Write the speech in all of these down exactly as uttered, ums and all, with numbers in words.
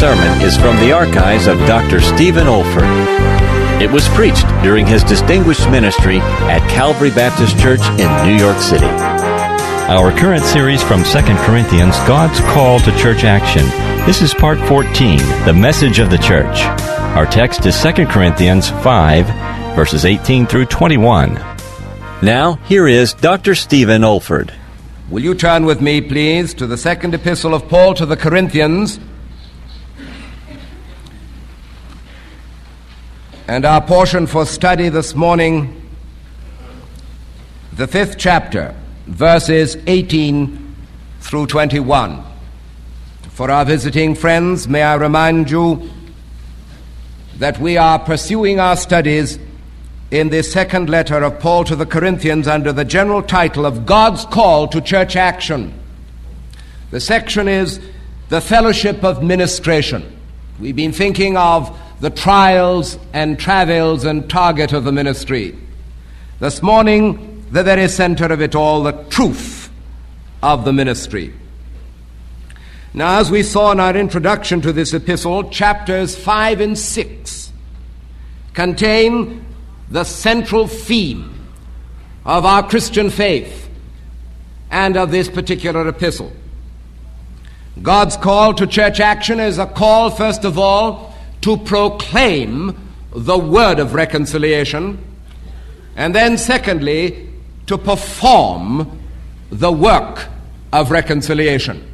sermon is from the archives of Doctor Stephen Olford. It was preached during his distinguished ministry at Calvary Baptist Church in New York City. Our current series from Second Corinthians, God's Call to Church Action. This is part fourteen, The Message of the Church. Our text is Second Corinthians five, verses eighteen through twenty-one. Now, here is Doctor Stephen Olford. Will you turn with me, please, to the second epistle of Paul to the Corinthians? And our portion for study this morning, the fifth chapter, verses eighteen through twenty-one. For our visiting friends, may I remind you that we are pursuing our studies in the second letter of Paul to the Corinthians under the general title of God's Call to Church Action. The section is the fellowship of ministration. We've been thinking of the trials and travails and target of the ministry. This morning, the very center of it all, the truth of the ministry. Now, as we saw in our introduction to this epistle, chapters five and six contain the central theme of our Christian faith and of this particular epistle. God's call to church action is a call, first of all, to proclaim the word of reconciliation, and then secondly, to perform the work of reconciliation.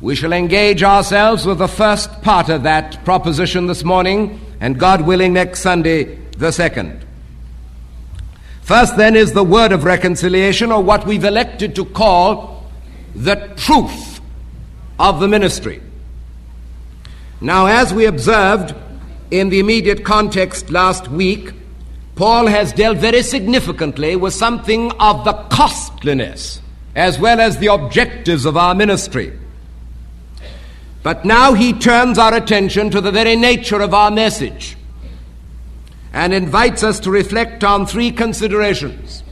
We shall engage ourselves with the first part of that proposition this morning, and God willing, next Sunday, the second. First, then, is the word of reconciliation, or what we've elected to call the truth of the ministry. Now, as we observed in the immediate context last week, Paul has dealt very significantly with something of the costliness as well as the objectives of our ministry. But now he turns our attention to the very nature of our message, and invites us to reflect on three considerations.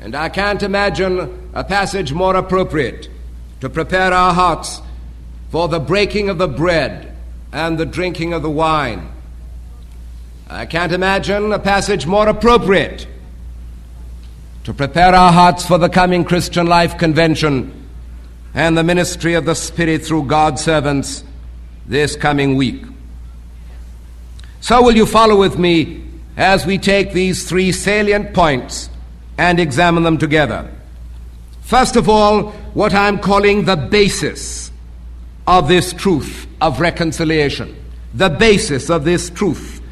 And I can't imagine a passage more appropriate to prepare our hearts for the breaking of the bread and the drinking of the wine. I can't imagine a passage more appropriate to prepare our hearts for the coming Christian Life Convention and the ministry of the Spirit through God's servants this coming week. So will you follow with me as we take these three salient points and examine them together. First of all, what I'm calling the basis of this truth of reconciliation. The basis of this truth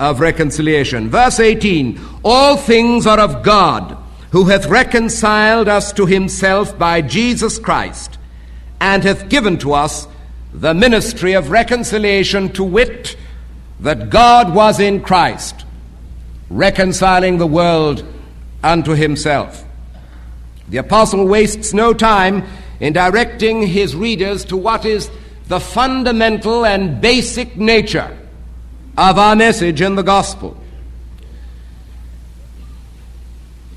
of reconciliation. Verse eighteen, all things are of God, who hath reconciled us to himself by Jesus Christ, and hath given to us the ministry of reconciliation, to wit, that God was in Christ, reconciling the world unto himself. The apostle wastes no time in directing his readers to what is the fundamental and basic nature of our message in the gospel.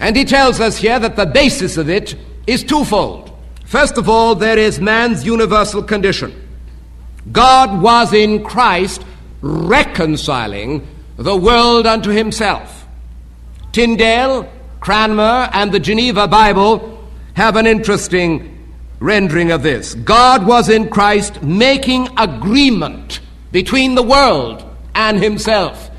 And he tells us here that the basis of it is twofold. First of all, there is man's universal condition. God was in Christ, reconciling the world unto himself. Tyndale, Cranmer, and the Geneva Bible have an interesting rendering of this. God was in Christ making agreement between the world and himself.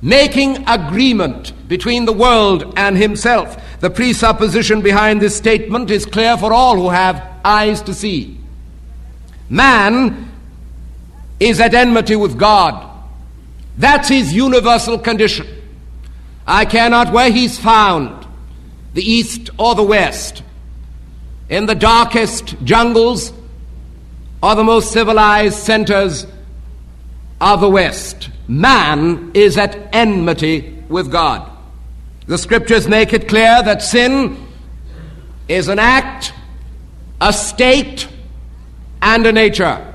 Making agreement between the world and himself. The presupposition behind this statement is clear for all who have eyes to see. Man is at enmity with God. That's his universal condition. I care not where he's found, the east or the west, in the darkest jungles or the most civilized centers of the west. Man is at enmity with God. The scriptures make it clear that sin is an act, a state, and a nature.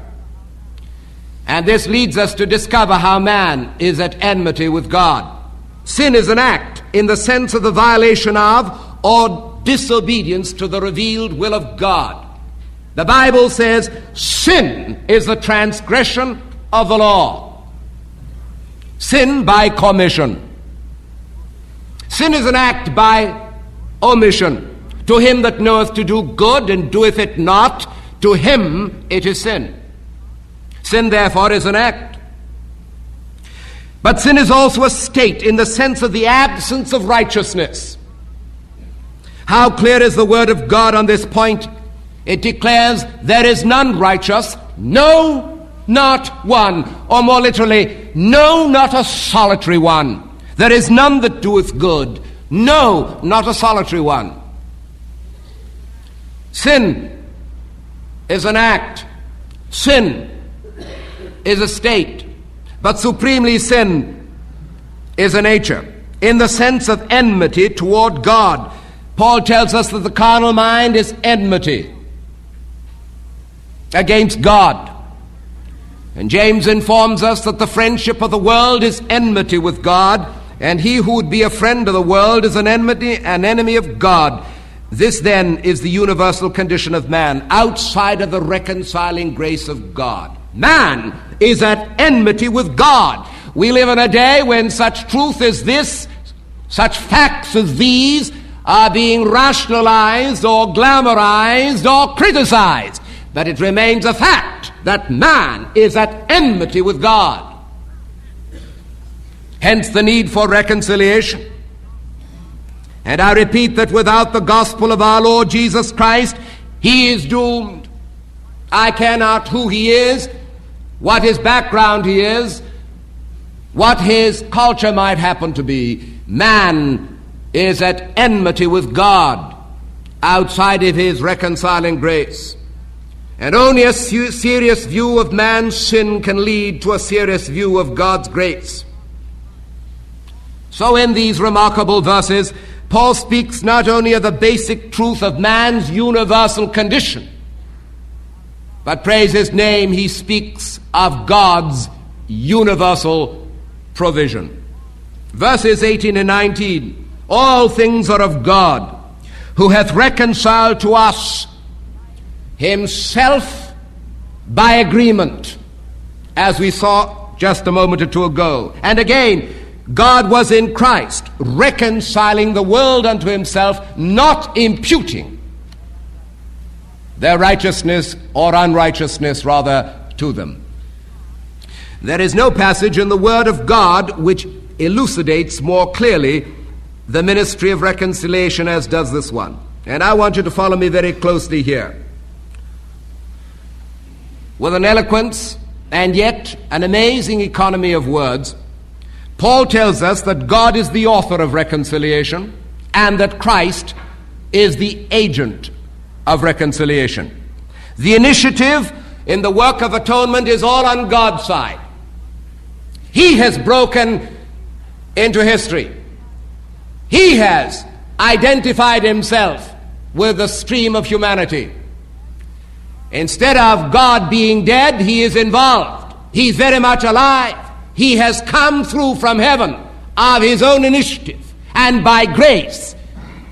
And this leads us to discover how man is at enmity with God. Sin is an act in the sense of the violation of or disobedience to the revealed will of God. The Bible says sin is the transgression of the law. Sin by commission. Sin is an act by omission. To him that knoweth to do good and doeth it not, to him it is sin. Sin, therefore, is an act. But sin is also a state in the sense of the absence of righteousness. How clear is the word of God on this point? It declares, there is none righteous, no, not one. Or more literally, no, not a solitary one. There is none that doeth good. No, not a solitary one. Sin is an act. Sin is a state. But supremely, sin is a nature, in the sense of enmity toward God. Paul tells us that the carnal mind is enmity against God. And James informs us that the friendship of the world is enmity with God, and he who would be a friend of the world is an enmity, an enemy of God. This, then, is the universal condition of man, outside of the reconciling grace of God. Man is at enmity with God. We live in a day when such truth as this, such facts as these, are being rationalized or glamorized or criticized. But it remains a fact that man is at enmity with God. Hence the need for reconciliation. And I repeat that without the gospel of our Lord Jesus Christ, he is doomed. I care not who he is, what his background he is, what his culture might happen to be. Man is at enmity with God outside of his reconciling grace. And only a serious view of man's sin can lead to a serious view of God's grace. So in these remarkable verses, Paul speaks not only of the basic truth of man's universal condition, but praise his name, he speaks of God's universal provision. Verses eighteen and nineteen, all things are of God, who hath reconciled to us himself by agreement, as we saw just a moment or two ago. And again, God was in Christ, reconciling the world unto himself, not imputing their righteousness or unrighteousness, rather, to them. There is no passage in the Word of God which elucidates more clearly the ministry of reconciliation as does this one. And I want you to follow me very closely here. With an eloquence and yet an amazing economy of words, Paul tells us that God is the author of reconciliation and that Christ is the agent of reconciliation. The initiative in the work of atonement is all on God's side. He has broken into history. He has identified himself with the stream of humanity. Instead of God being dead, he is involved. He's very much alive. He has come through from heaven of his own initiative and by grace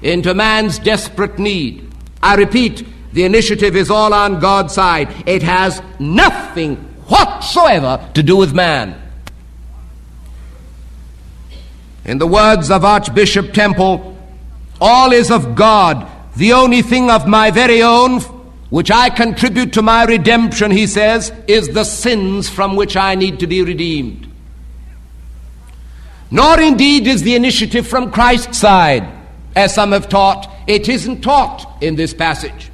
into man's desperate need. I repeat, the initiative is all on God's side. It has nothing whatsoever to do with man. In the words of Archbishop Temple, all is of God. The only thing of my very own, which I contribute to my redemption, he says, is the sins from which I need to be redeemed. Nor indeed is the initiative from Christ's side, as some have taught. It isn't taught in this passage.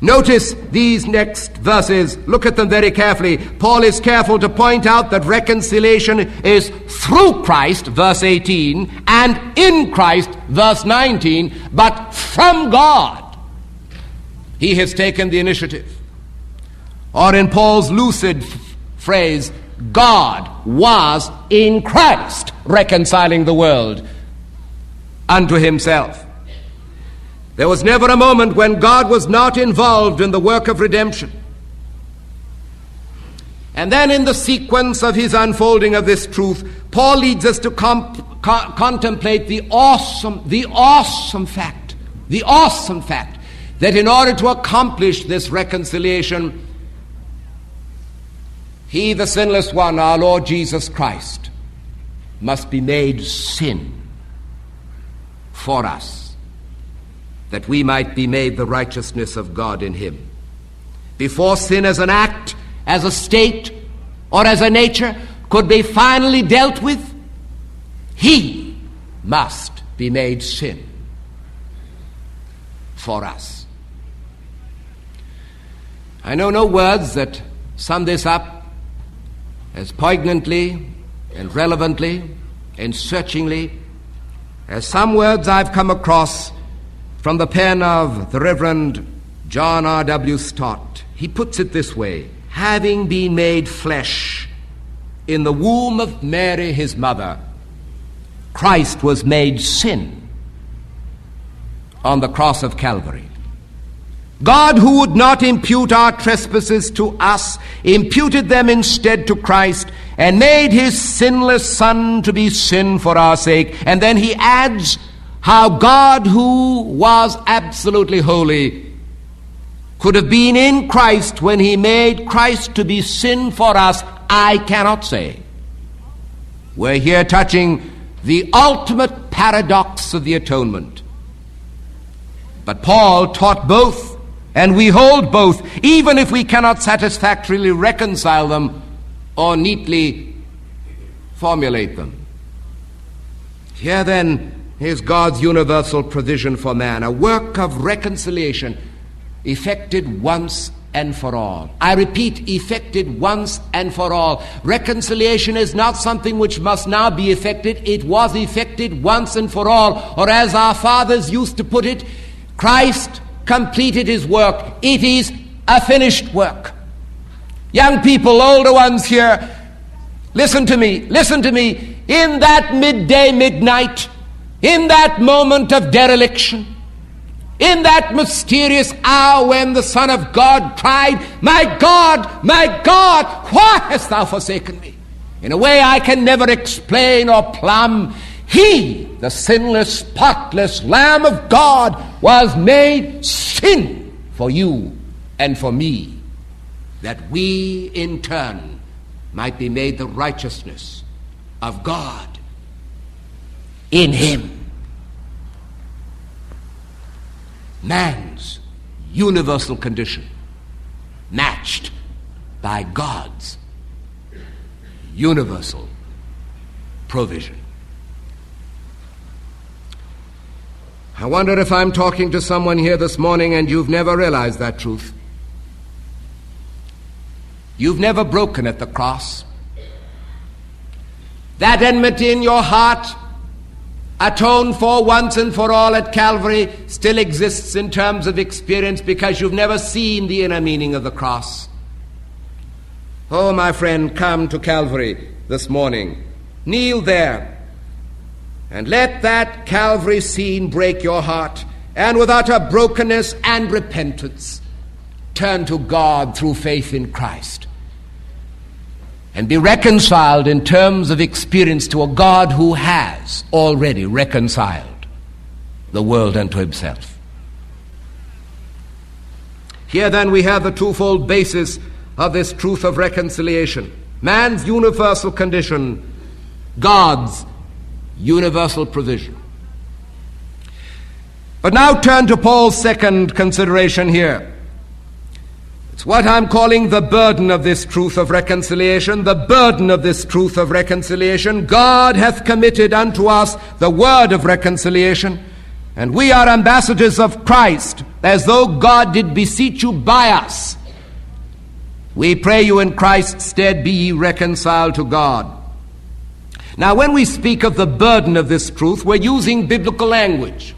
Notice these next verses. Look at them very carefully. Paul is careful to point out that reconciliation is through Christ, verse eighteen, and in Christ, verse nineteen, but from God. He has taken the initiative. Or in Paul's lucid phrase, God was in Christ reconciling the world unto himself. There was never a moment when God was not involved in the work of redemption. And then in the sequence of his unfolding of this truth, Paul leads us to comp- co- contemplate the awesome, the awesome fact, the awesome fact that in order to accomplish this reconciliation, he, the sinless one, our Lord Jesus Christ, must be made sin for us, that we might be made the righteousness of God in him. Before sin as an act, as a state, or as a nature could be finally dealt with, he must be made sin for us. I know no words that sum this up as poignantly and relevantly and searchingly as some words I've come across from the pen of the Reverend John R. W. Stott. He puts it this way: having been made flesh in the womb of Mary, his mother, Christ was made sin on the cross of Calvary. God, who would not impute our trespasses to us, imputed them instead to Christ and made his sinless Son to be sin for our sake. And then he adds how God, who was absolutely holy, could have been in Christ when he made Christ to be sin for us. I cannot say. We're here touching the ultimate paradox of the atonement. But Paul taught both, and we hold both, even if we cannot satisfactorily reconcile them or neatly formulate them. Here then is God's universal provision for man, a work of reconciliation effected once and for all. I repeat, effected once and for all. Reconciliation is not something which must now be effected. It was effected once and for all, or as our fathers used to put it, Christ completed his work. It is a finished work. Young people, older ones here, listen to me, listen to me. In that midday, midnight, in that moment of dereliction, in that mysterious hour when the Son of God cried, "My God, my God, why hast thou forsaken me?" In a way I can never explain or plumb, he, the sinless, spotless Lamb of God, was made sin for you and for me, that we in turn might be made the righteousness of God in him. Man's universal condition matched by God's universal provision. I wonder if I'm talking to someone here this morning and you've never realized that truth. You've never broken at the cross. That enmity in your heart, atoned for once and for all at Calvary, still exists in terms of experience because you've never seen the inner meaning of the cross. Oh, my friend, come to Calvary this morning. Kneel there. And let that Calvary scene break your heart, and with utter brokenness and repentance, turn to God through faith in Christ and be reconciled in terms of experience to a God who has already reconciled the world unto himself. Here then we have the twofold basis of this truth of reconciliation: man's universal condition, God's universal provision. But now turn to Paul's second consideration here. It's what I'm calling the burden of this truth of reconciliation, the burden of this truth of reconciliation. God hath committed unto us the word of reconciliation, and we are ambassadors of Christ, as though God did beseech you by us. We pray you in Christ's stead, be ye reconciled to God. Now, when we speak of the burden of this truth, we're using biblical language.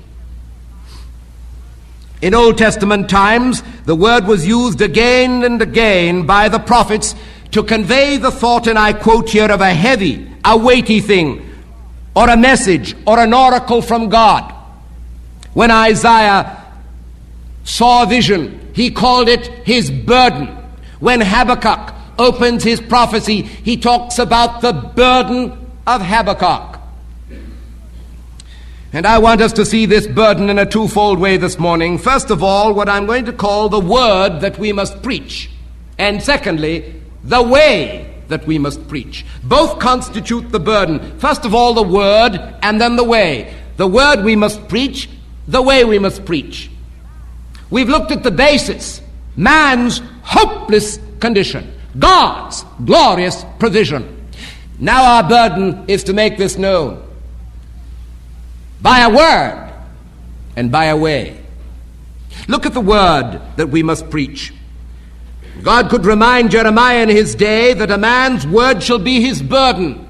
In Old Testament times, the word was used again and again by the prophets to convey the thought, and I quote here, of a heavy, a weighty thing, or a message, or an oracle from God. When Isaiah saw a vision, he called it his burden. When Habakkuk opens his prophecy, he talks about the burden of Habakkuk. And I want us to see this burden in a twofold way this morning. First of all, what I'm going to call the word that we must preach. And secondly, the way that we must preach. Both constitute the burden. First of all, the word, and then the way. The word we must preach, the way we must preach. We've looked at the basis, man's hopeless condition, God's glorious provision. Now our burden is to make this known by a word and by a way. Look at the word that we must preach. God could remind Jeremiah in his day that a man's word shall be his burden.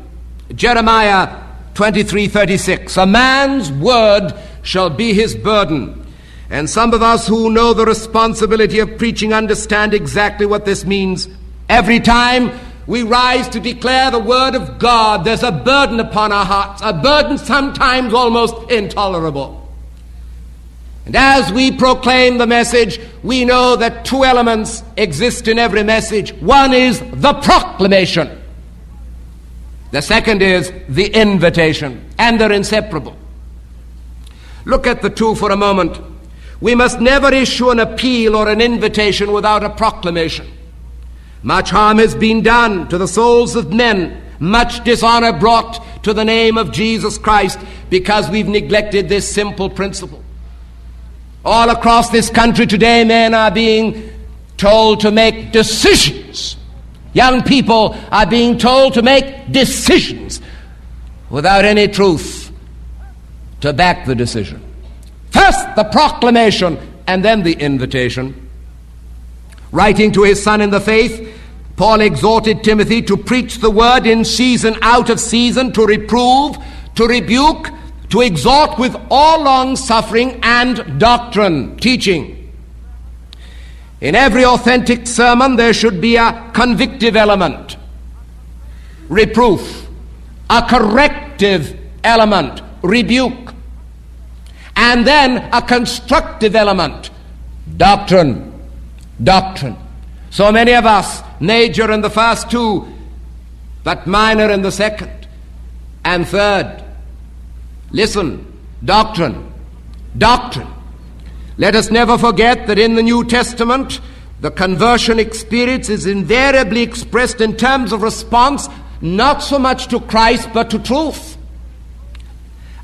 Jeremiah twenty-three thirty-six, a man's word shall be his burden. And some of us who know the responsibility of preaching understand exactly what this means. Every time we rise to declare the word of God, there's a burden upon our hearts, a burden sometimes almost intolerable. And as we proclaim the message, we know that two elements exist in every message. One is the proclamation. The second is the invitation. And they're inseparable. Look at the two for a moment. We must never issue an appeal or an invitation without a proclamation. Much harm has been done to the souls of men, much dishonor brought to the name of Jesus Christ, because we've neglected this simple principle. All across this country today, men are being told to make decisions. Young people are being told to make decisions without any truth to back the decision. First, the proclamation, and then the invitation. Writing to his son in the faith, Paul exhorted Timothy to preach the word in season, out of season, to reprove, to rebuke, to exhort with all long-suffering and doctrine, teaching. In every authentic sermon, there should be a convictive element, reproof, a corrective element, rebuke, and then a constructive element, doctrine, doctrine. So many of us, major in the first two, but minor in the second and third. Listen, doctrine, doctrine. Let us never forget that in the New Testament, the conversion experience is invariably expressed in terms of response, not so much to Christ, but to truth.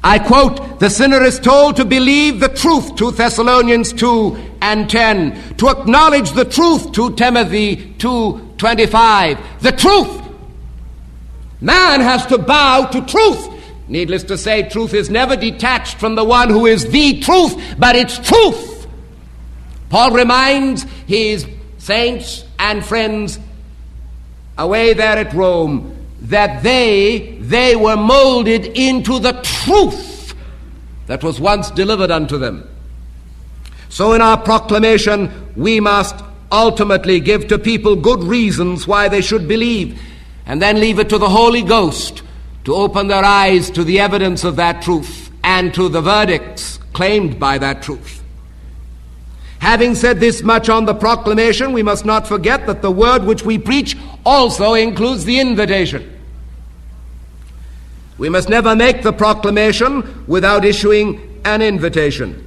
I quote, the sinner is told to believe the truth, Second Thessalonians two and ten, to acknowledge the truth, Second Timothy two twenty-five, the truth. Man has to bow to truth. Needless to say, truth is never detached from the one who is the truth, but it's truth. Paul reminds his saints and friends away there at Rome that they, they were molded into the truth that was once delivered unto them. So in our proclamation, we must ultimately give to people good reasons why they should believe, and then leave it to the Holy Ghost to open their eyes to the evidence of that truth and to the verdicts claimed by that truth. Having said this much on the proclamation, we must not forget that the word which we preach also includes the invitation. We must never make the proclamation without issuing an invitation.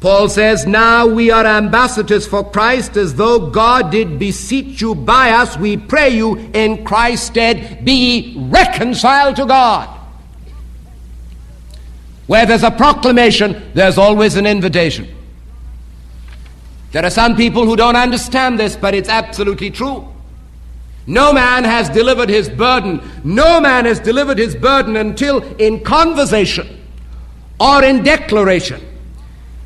Paul says, now we are ambassadors for Christ, as though God did beseech you by us, we pray you in Christ's stead, be ye reconciled to God. Where there's a proclamation, there's always an invitation. There are some people who don't understand this, but it's absolutely true. No man has delivered his burden. No man has delivered his burden until in conversation or in declaration,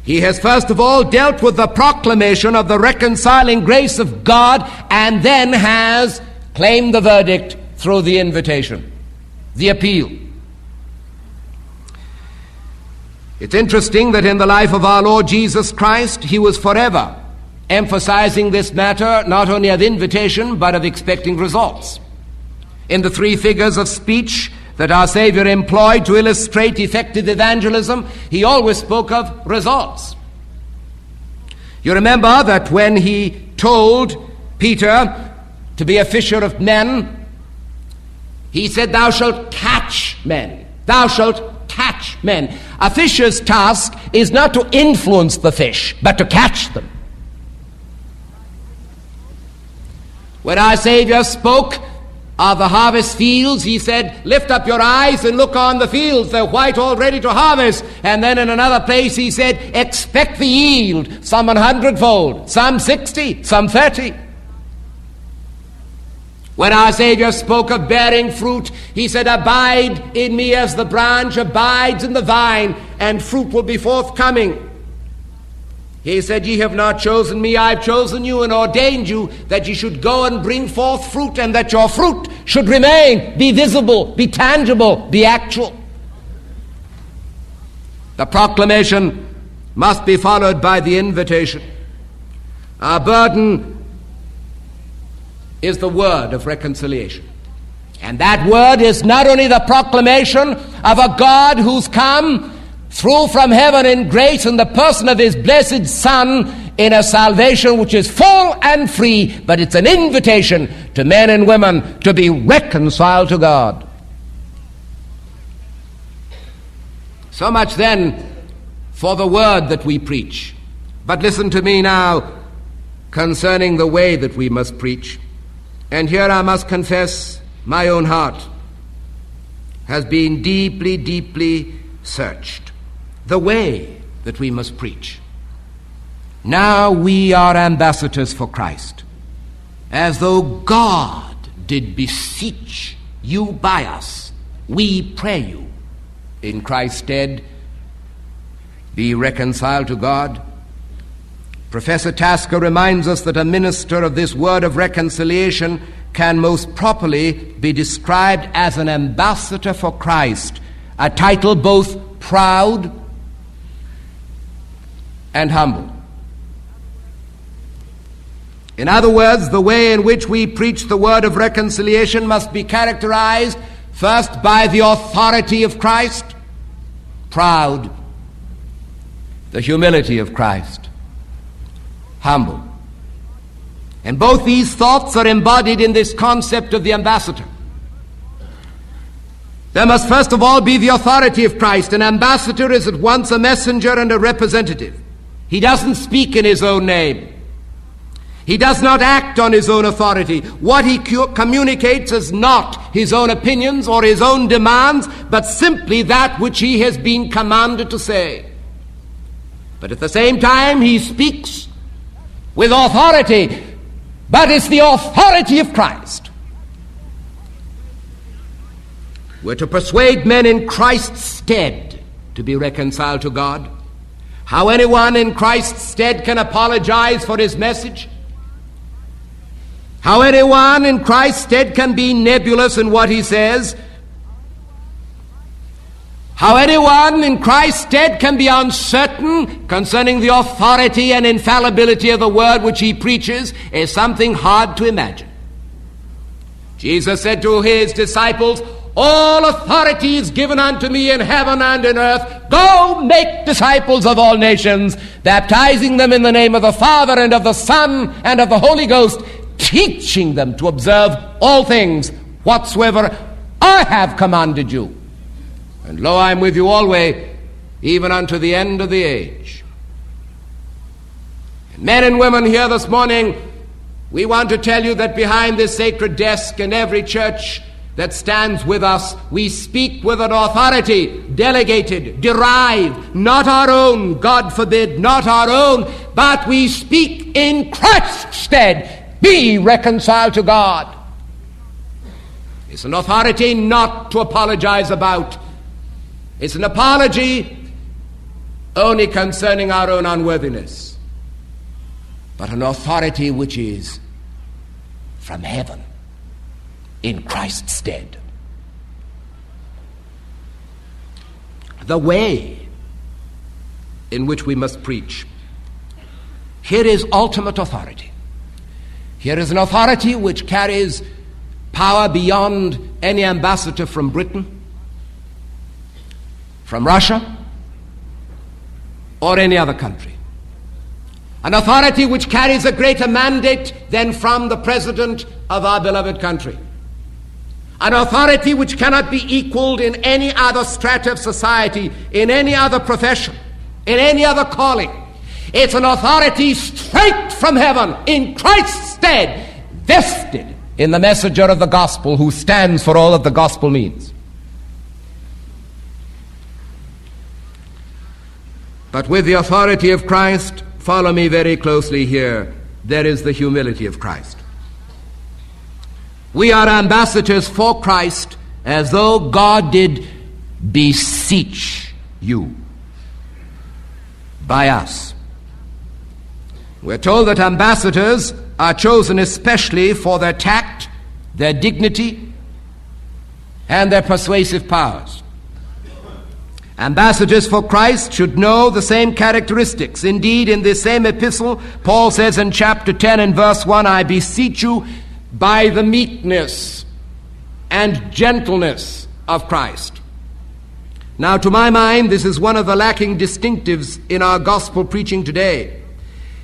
he has first of all dealt with the proclamation of the reconciling grace of God, and then has claimed the verdict through the invitation, the appeal. It's interesting that in the life of our Lord Jesus Christ, he was forever emphasizing this matter, not only of invitation, but of expecting results. In the three figures of speech that our Savior employed to illustrate effective evangelism, he always spoke of results. You remember that when he told Peter to be a fisher of men, he said, thou shalt catch men. Thou shalt catch men. A fisher's task is not to influence the fish, but to catch them. When our Savior spoke of the harvest fields, he said, lift up your eyes and look on the fields, they're white, all ready to harvest. And then in another place he said, expect the yield, some an hundredfold, some sixty, some thirty. When our Savior spoke of bearing fruit, he said, abide in me as the branch abides in the vine, and fruit will be forthcoming. He said, ye have not chosen me, I have chosen you and ordained you that ye should go and bring forth fruit, and that your fruit should remain, be visible, be tangible, be actual. The proclamation must be followed by the invitation. Our burden is the word of reconciliation. And that word is not only the proclamation of a God who's come through from heaven in grace in the person of his blessed Son in a salvation which is full and free, but it's an invitation to men and women to be reconciled to God. So much then for the word that we preach. But listen to me now concerning the way that we must preach. And here I must confess my own heart has been deeply, deeply searched. The way that we must preach. Now we are ambassadors for Christ, as though God did beseech you by us. We pray you, in Christ's stead, be reconciled to God. Professor Tasker reminds us that a minister of this word of reconciliation can most properly be described as an ambassador for Christ, a title both proud and humble. In other words, the way in which we preach the word of reconciliation must be characterized first by the authority of Christ, proud, the humility of Christ, humble. And both these thoughts are embodied in this concept of the ambassador. There must first of all be the authority of Christ. An ambassador is at once a messenger and a representative. He doesn't speak in his own name. He does not act on his own authority. What he communicates is not his own opinions or his own demands, but simply that which he has been commanded to say. But at the same time, he speaks with authority, but it's the authority of Christ. We're to persuade men in Christ's stead to be reconciled to God. How anyone in Christ's stead can apologize for his message. How anyone in Christ's stead can be nebulous in what he says. How anyone in Christ's stead can be uncertain concerning the authority and infallibility of the word which he preaches is something hard to imagine. Jesus said to his disciples, all authority is given unto me in heaven and in earth. Go make disciples of all nations, baptizing them in the name of the Father and of the Son and of the Holy Ghost, teaching them to observe all things whatsoever I have commanded you. And lo, I am with you always, even unto the end of the age. And men and women here this morning, we want to tell you that behind this sacred desk in every church that stands with us, we speak with an authority delegated, derived, not our own, God forbid, not our own, but we speak in Christ's stead. Be reconciled to God. It's an authority not to apologize about. It's an apology only concerning our own unworthiness, but an authority which is from heaven in Christ's stead. The way in which we must preach. Here is ultimate authority. Here is an authority which carries power beyond any ambassador from Britain, from Russia, or any other country. An authority which carries a greater mandate than from the President of our beloved country. an authority which cannot be equaled in any other strata of society, in any other profession, in any other calling. It's an authority straight from heaven, in Christ's stead, vested in the messenger of the gospel who stands for all that the gospel means. But with the authority of Christ, follow me very closely here, there is the humility of Christ. We are ambassadors for Christ, as though God did beseech you by us. We're told that ambassadors are chosen especially for their tact, their dignity, and their persuasive powers. Ambassadors for Christ should know the same characteristics. Indeed, in this same epistle, Paul says in chapter ten and verse one, I beseech you, by the meekness and gentleness of Christ. Now, to my mind, this is one of the lacking distinctives in our gospel preaching today.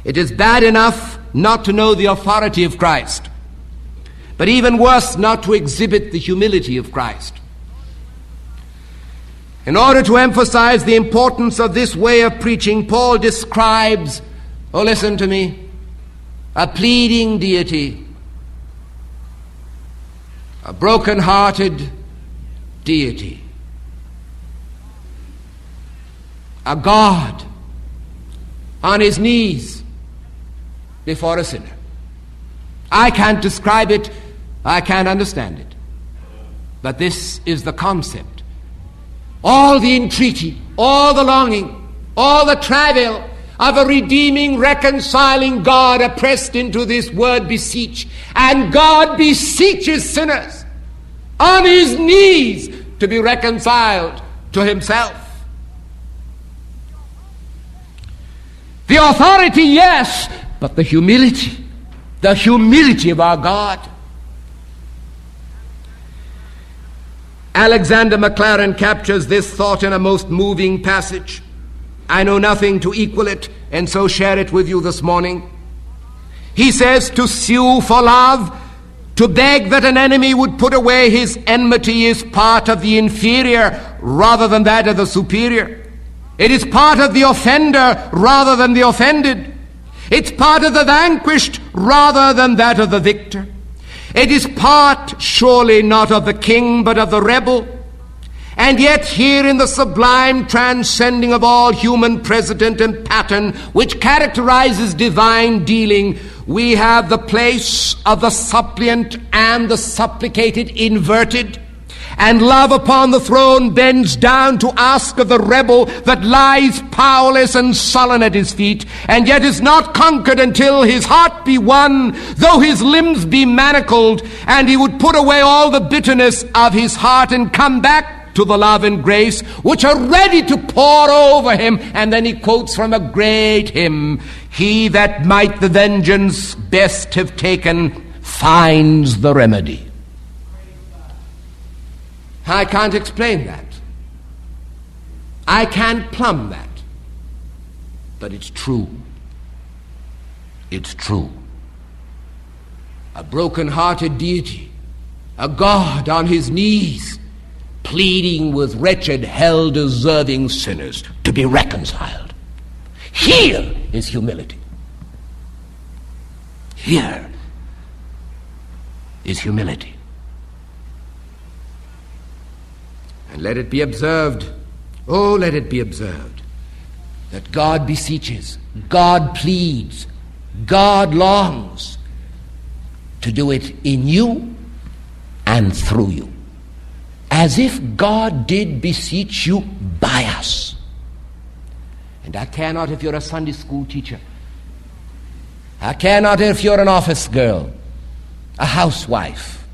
It is bad enough not to know the authority of Christ, but even worse, not to exhibit the humility of Christ. In order to emphasize the importance of this way of preaching, Paul describes, oh, listen to me, a pleading deity, a broken-hearted deity, a God on his knees before a sinner. I can't describe it, I can't understand it, but this is the concept. All the entreaty, all the longing, all the travail of a redeeming, reconciling God are pressed into this word beseech, and God beseeches sinners on his knees to be reconciled to himself. The authority, yes, but the humility, the humility of our God. Alexander McLaren captures this thought in a most moving passage. I know nothing to equal it, and so share it with you this morning. He says, to sue for love, to beg that an enemy would put away his enmity, is part of the inferior rather than that of the superior. It is part of the offender rather than the offended. It's part of the vanquished rather than that of the victor. It is part, surely not of the king, but of the rebel. And yet here in the sublime transcending of all human precedent and pattern which characterizes divine dealing, we have the place of the suppliant and the supplicated inverted, and love upon the throne bends down to ask of the rebel that lies powerless and sullen at his feet, and yet is not conquered until his heart be won, though his limbs be manacled, and he would put away all the bitterness of his heart and come back to the love and grace which are ready to pour over him. And then he quotes from a great hymn, he that might the vengeance best have taken finds the remedy. I can't explain that. I can't plumb that. But it's true. It's true. A broken-hearted deity, a God on his knees, pleading with wretched, hell-deserving sinners to be reconciled. Here is humility. Here is humility. And let it be observed, oh, let it be observed, that God beseeches, God pleads, God longs to do it in you and through you, as if God did beseech you by us. And I care not if you're a Sunday school teacher. I care not if you're an office girl, a housewife,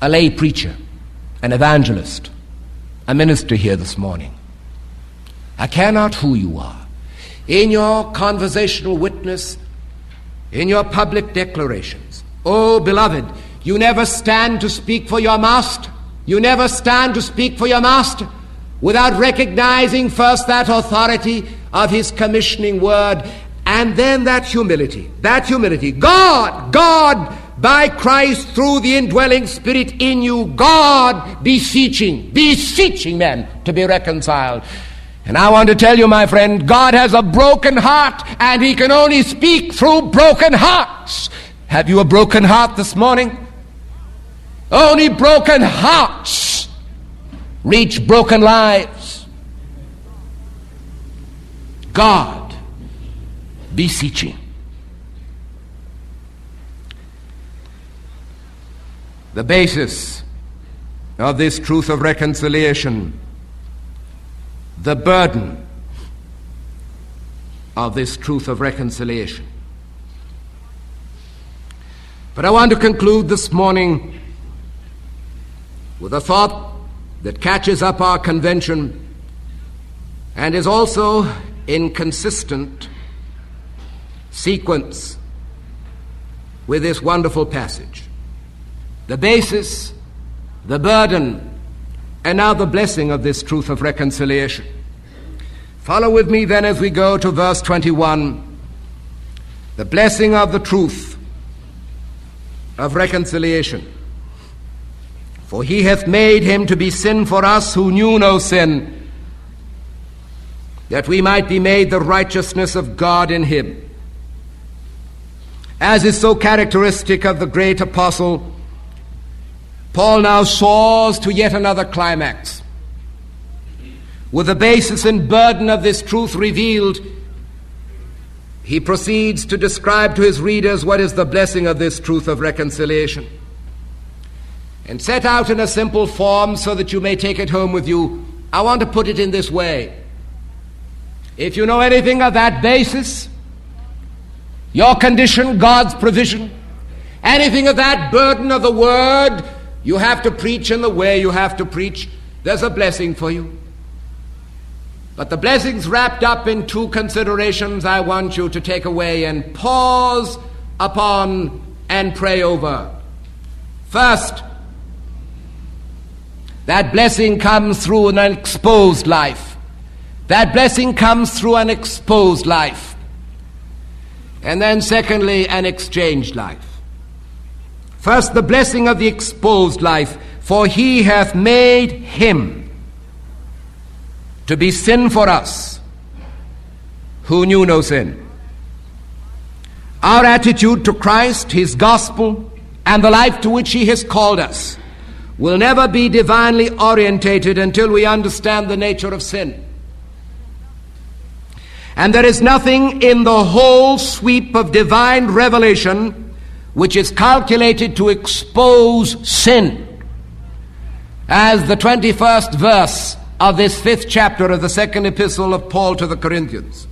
a lay preacher, an evangelist, a minister here this morning. I care not who you are. In your conversational witness, in your public declarations, oh, beloved, you never stand to speak for your master. You never stand to speak for your master without recognizing first that authority of his commissioning word, and then that humility, that humility. God, God, by Christ through the indwelling Spirit in you, God beseeching, beseeching men to be reconciled. And I want to tell you, my friend, God has a broken heart, and He can only speak through broken hearts. Have you a broken heart this morning? Only broken hearts reach broken lives. God beseeching. The basis of this truth of reconciliation, the burden of this truth of reconciliation. But I want to conclude this morning with a thought that catches up our convention and is also in consistent sequence with this wonderful passage. The basis, the burden, and now the blessing of this truth of reconciliation. Follow with me then as we go to verse twenty-one. The blessing of the truth of reconciliation. For He hath made Him to be sin for us who knew no sin, that we might be made the righteousness of God in Him. As is so characteristic of the great apostle, Paul now soars to yet another climax, with the basis and burden of this truth revealed. He proceeds to describe to his readers what is the blessing of this truth of reconciliation, and set out in a simple form so that you may take it home with you. I want to put it in this way. If you know anything of that basis, your condition, God's provision, anything of that burden of the word, you have to preach in the way you have to preach. There's a blessing for you. But the blessing's wrapped up in two considerations I want you to take away and pause upon and pray over. First, that blessing comes through an exposed life. That blessing comes through an exposed life. And then secondly, an exchanged life. First, the blessing of the exposed life. For He hath made Him to be sin for us who knew no sin. Our attitude to Christ, His gospel, and the life to which He has called us will never be divinely orientated until we understand the nature of sin. And there is nothing in the whole sweep of divine revelation which is calculated to expose sin, as the twenty-first verse of this fifth chapter of the second epistle of Paul to the Corinthians.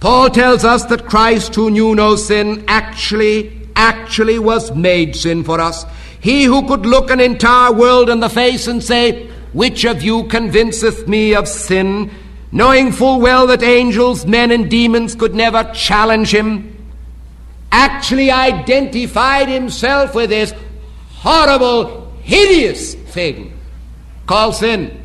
Paul tells us that Christ, who knew no sin, actually, actually was made sin for us. He who could look an entire world in the face and say, "Which of you convinceth me of sin?" knowing full well that angels, men, and demons could never challenge Him, actually identified Himself with this horrible, hideous thing called sin.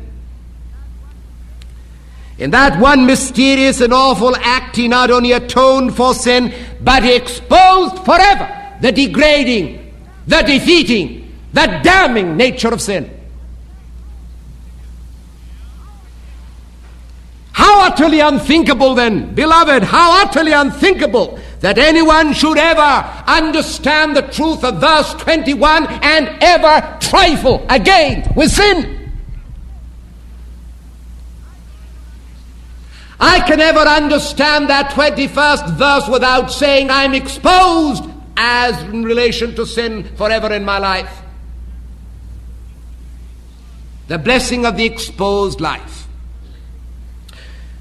In that one mysterious and awful act, He not only atoned for sin, but He exposed forever the degrading, the defeating, the damning nature of sin. How utterly unthinkable then, beloved, how utterly unthinkable that anyone should ever understand the truth of verse twenty-one and ever trifle again with sin. I can never understand that twenty-first verse without saying I'm exposed as in relation to sin forever in my life. The blessing of the exposed life.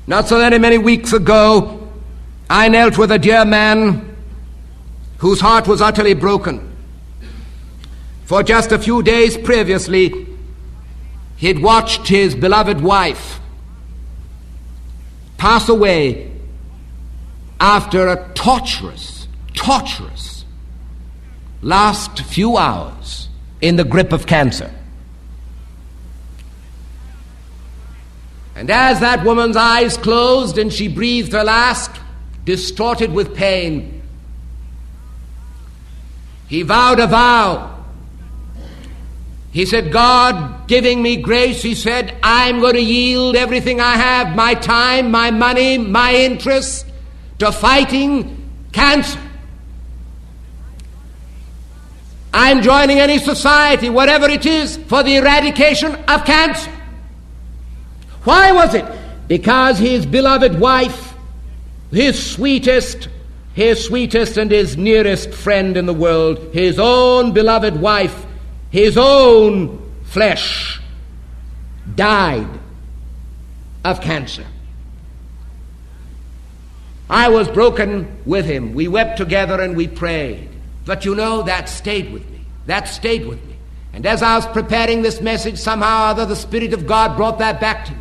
Not so very many weeks ago, I knelt with a dear man whose heart was utterly broken. For just a few days previously, he'd watched his beloved wife pass away after a torturous, torturous last few hours in the grip of cancer. And as that woman's eyes closed and she breathed her last, distorted with pain, He vowed a vow. He said, God giving me grace, he said, I'm going to yield everything I have, my time, my money, my interests, to fighting cancer. I'm joining any society, whatever it is, for the eradication of cancer. Why was it? Because his beloved wife, his sweetest, his sweetest and his nearest friend in the world, his own beloved wife, his own flesh, died of cancer. I was broken with him. We wept together and we prayed. But you know, that stayed with me. That stayed with me. And as I was preparing this message, somehow or other, the Spirit of God brought that back to me.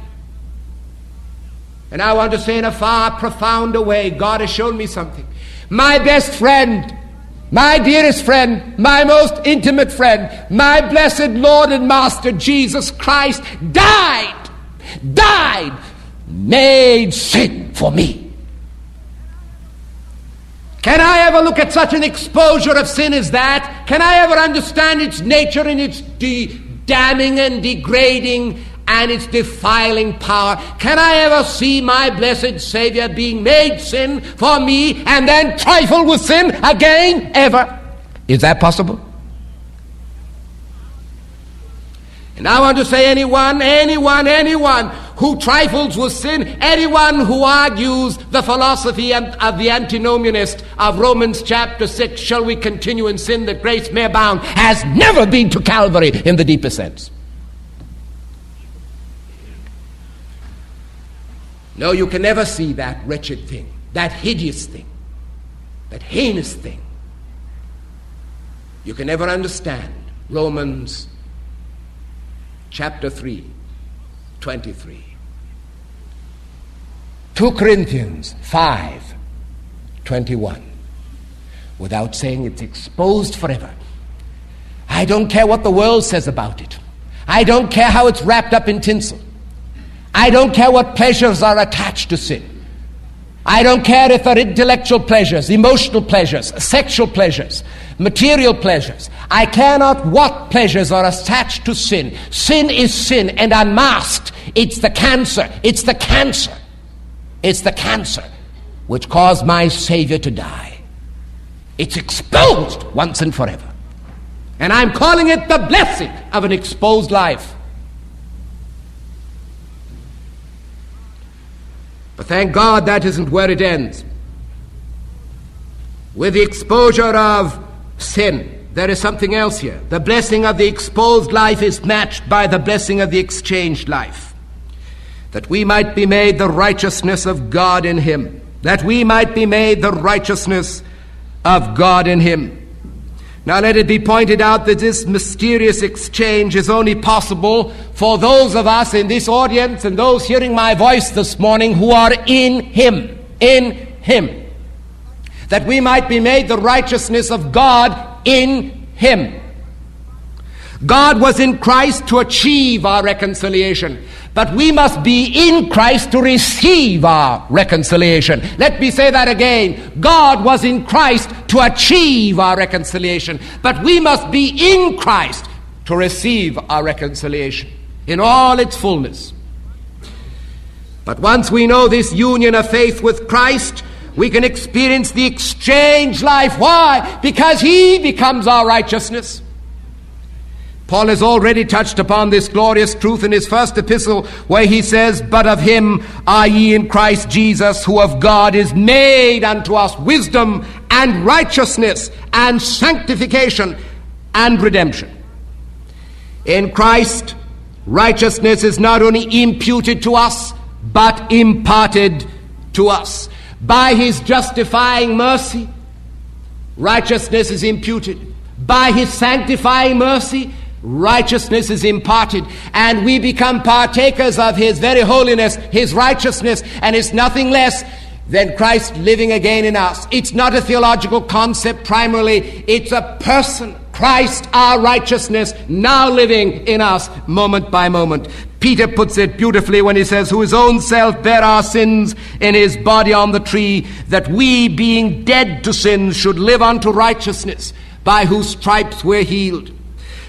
And I want to say in a far profounder way, God has shown me something. My best friend, my dearest friend, my most intimate friend, my blessed Lord and Master Jesus Christ died, died, made sin for me. Can I ever look at such an exposure of sin as that? Can I ever understand its nature and its de- damning and degrading and its defiling power? Can I ever see my blessed Savior being made sin for me and then trifle with sin again, ever? Is that possible? And I want to say anyone, anyone, anyone who trifles with sin, anyone who argues the philosophy of the antinomianist of Romans chapter six, shall we continue in sin that grace may abound, has never been to Calvary in the deeper sense. No, you can never see that wretched thing, that hideous thing, that heinous thing. You can never understand Romans chapter three, twenty-three. Second Corinthians five, twenty-one. Without saying, it's exposed forever. I don't care what the world says about it. I don't care how it's wrapped up in tinsel. I don't care what pleasures are attached to sin. I don't care if they're intellectual pleasures, emotional pleasures, sexual pleasures, material pleasures. I care not what pleasures are attached to sin. Sin is sin, and unmasked, it's the cancer, it's the cancer, it's the cancer which caused my Savior to die. It's exposed once and forever. And I'm calling it the blessing of an exposed life. But thank God that isn't where it ends. With the exposure of sin, there is something else here. The blessing of the exposed life is matched by the blessing of the exchanged life, that we might be made the righteousness of God in him. That we might be made the righteousness of God in him. Now let it be pointed out that this mysterious exchange is only possible for those of us in this audience and those hearing my voice this morning who are in him, in him. That we might be made the righteousness of God in him. God was in Christ to achieve our reconciliation, but we must be in Christ to receive our reconciliation. Let me say that again. God was in Christ to achieve our reconciliation, but we must be in Christ to receive our reconciliation in all its fullness. But once we know this union of faith with Christ, we can experience the exchange life. Why? Because he becomes our righteousness. Paul has already touched upon this glorious truth in his first epistle, where he says, but of him are ye in Christ Jesus, who of God is made unto us wisdom and righteousness and sanctification and redemption. In Christ, righteousness is not only imputed to us, but imparted to us. By his justifying mercy, righteousness is imputed. By his sanctifying mercy, righteousness is imparted, and we become partakers of his very holiness, his righteousness, and it's nothing less than Christ living again in us. It's not a theological concept primarily, it's a person, Christ our righteousness, now living in us moment by moment. Peter puts it beautifully when he says, who his own self bare our sins in his body on the tree, that we being dead to sins should live unto righteousness, by whose stripes we're healed.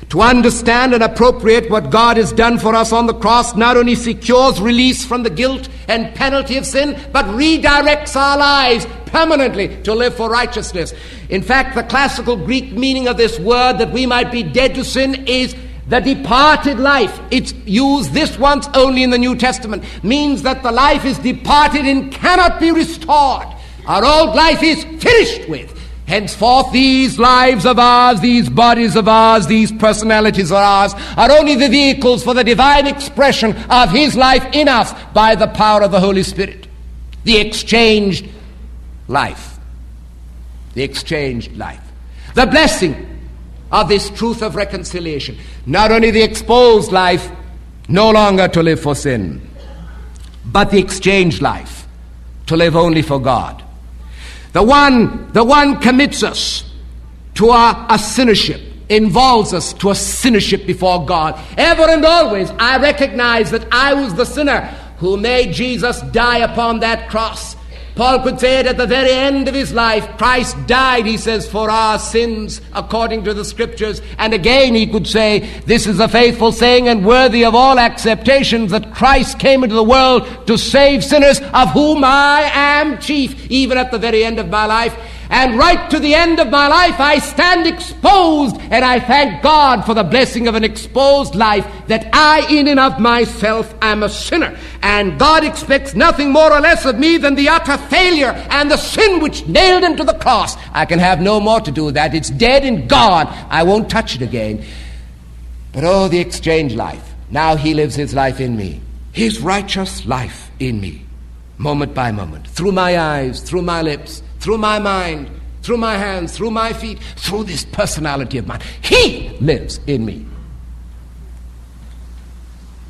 To understand and appropriate what God has done for us on the cross not only secures release from the guilt and penalty of sin, but redirects our lives permanently to live for righteousness. In fact, the classical Greek meaning of this word, that we might be dead to sin, is the departed life. It's used this once only in the New Testament. Means that the life is departed and cannot be restored. Our old life is finished with. Henceforth, these lives of ours, these bodies of ours, these personalities of ours are only the vehicles for the divine expression of His life in us by the power of the Holy Spirit. The exchanged life. The exchanged life. The blessing of this truth of reconciliation. Not only the exposed life, no longer to live for sin, but the exchanged life, to live only for God. The one, the one commits us to a, a sinnership, involves us to a sinnership before God. Ever and always I recognize that I was the sinner who made Jesus die upon that cross. Paul could say it at the very end of his life. Christ died, he says, for our sins according to the Scriptures. And again he could say, this is a faithful saying and worthy of all acceptation, that Christ came into the world to save sinners, of whom I am chief, even at the very end of my life. And right to the end of my life I stand exposed, and I thank God for the blessing of an exposed life, that I in and of myself am a sinner, and God expects nothing more or less of me than the utter failure and the sin which nailed Him to the cross. I can have no more to do with that. It's dead and gone. I won't touch it again. But oh, the exchange life. Now He lives His life in me, His righteous life in me, moment by moment, through my eyes, through my lips, through my mind, through my hands, through my feet, through this personality of mine. He lives in me.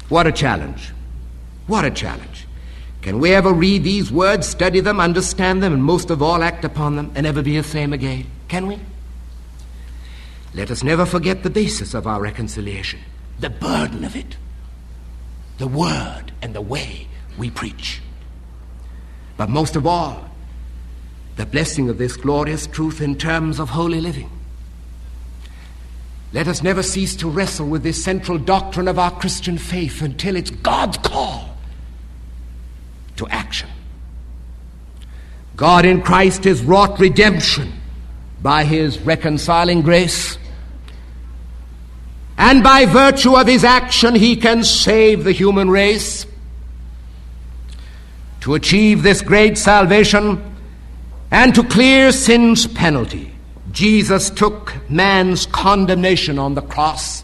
What a challenge. What a challenge. Can we ever read these words, study them, understand them, and most of all act upon them, and ever be the same again? Can we? Let us never forget the basis of our reconciliation, the burden of it, the word and the way we preach. But most of all, the blessing of this glorious truth in terms of holy living. Let us never cease to wrestle with this central doctrine of our Christian faith until it's God's call to action. God in Christ has wrought redemption by His reconciling grace, and by virtue of His action He can save the human race. To achieve this great salvation, and to clear sin's penalty, Jesus took man's condemnation on the cross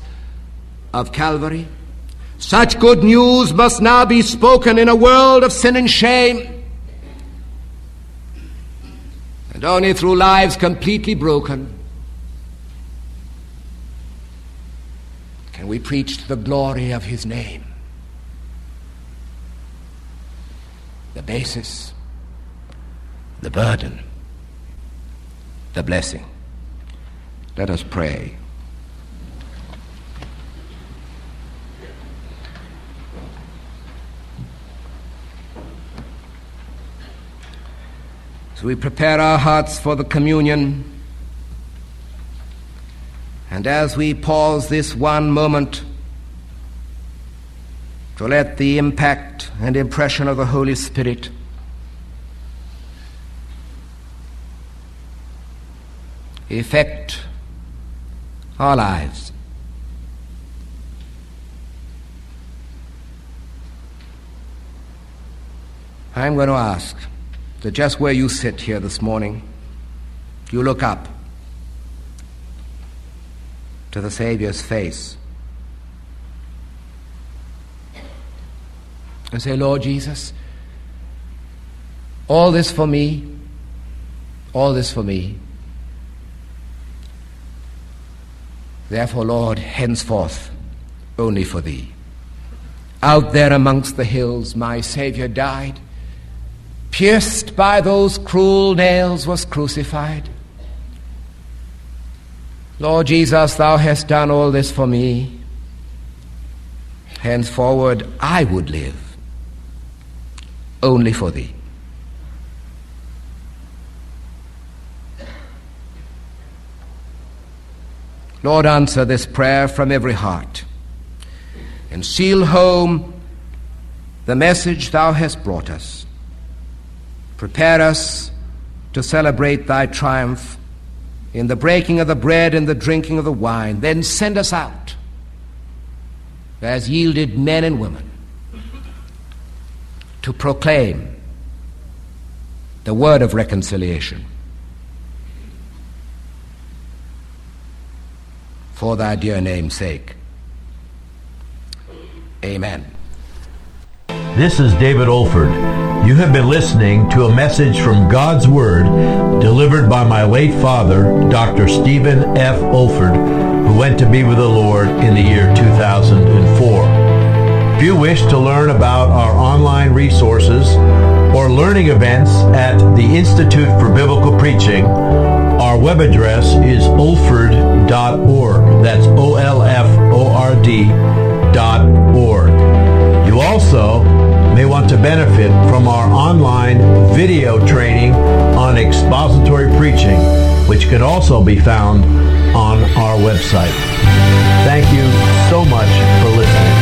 of Calvary. Such good news must now be spoken in a world of sin and shame. And only through lives completely broken can we preach the glory of His name. The basis, the burden, the blessing. Let us pray. As we prepare our hearts for the communion, and as we pause this one moment to let the impact and impression of the Holy Spirit affect our lives. I'm going to ask that just where you sit here this morning, you look up to the Savior's face and say, Lord Jesus, all this for me, all this for me. Therefore, Lord, henceforth, only for Thee. Out there amongst the hills, my Savior died. Pierced by those cruel nails was crucified. Lord Jesus, Thou hast done all this for me. Henceforward, I would live only for Thee. Lord, answer this prayer from every heart, and seal home the message thou hast brought us. Prepare us to celebrate thy triumph in the breaking of the bread and the drinking of the wine. Then send us out as yielded men and women to proclaim the word of reconciliation for thy dear name's sake. Amen. This is David Olford. You have been listening to a message from God's Word delivered by my late father, Doctor Stephen F. Olford, who went to be with the Lord in the year two thousand four. If you wish to learn about our online resources or learning events at the Institute for Biblical Preaching, our web address is olford dot org. That's O L F O R D dot org. You also may want to benefit from our online video training on expository preaching, which can also be found on our website. Thank you so much for listening.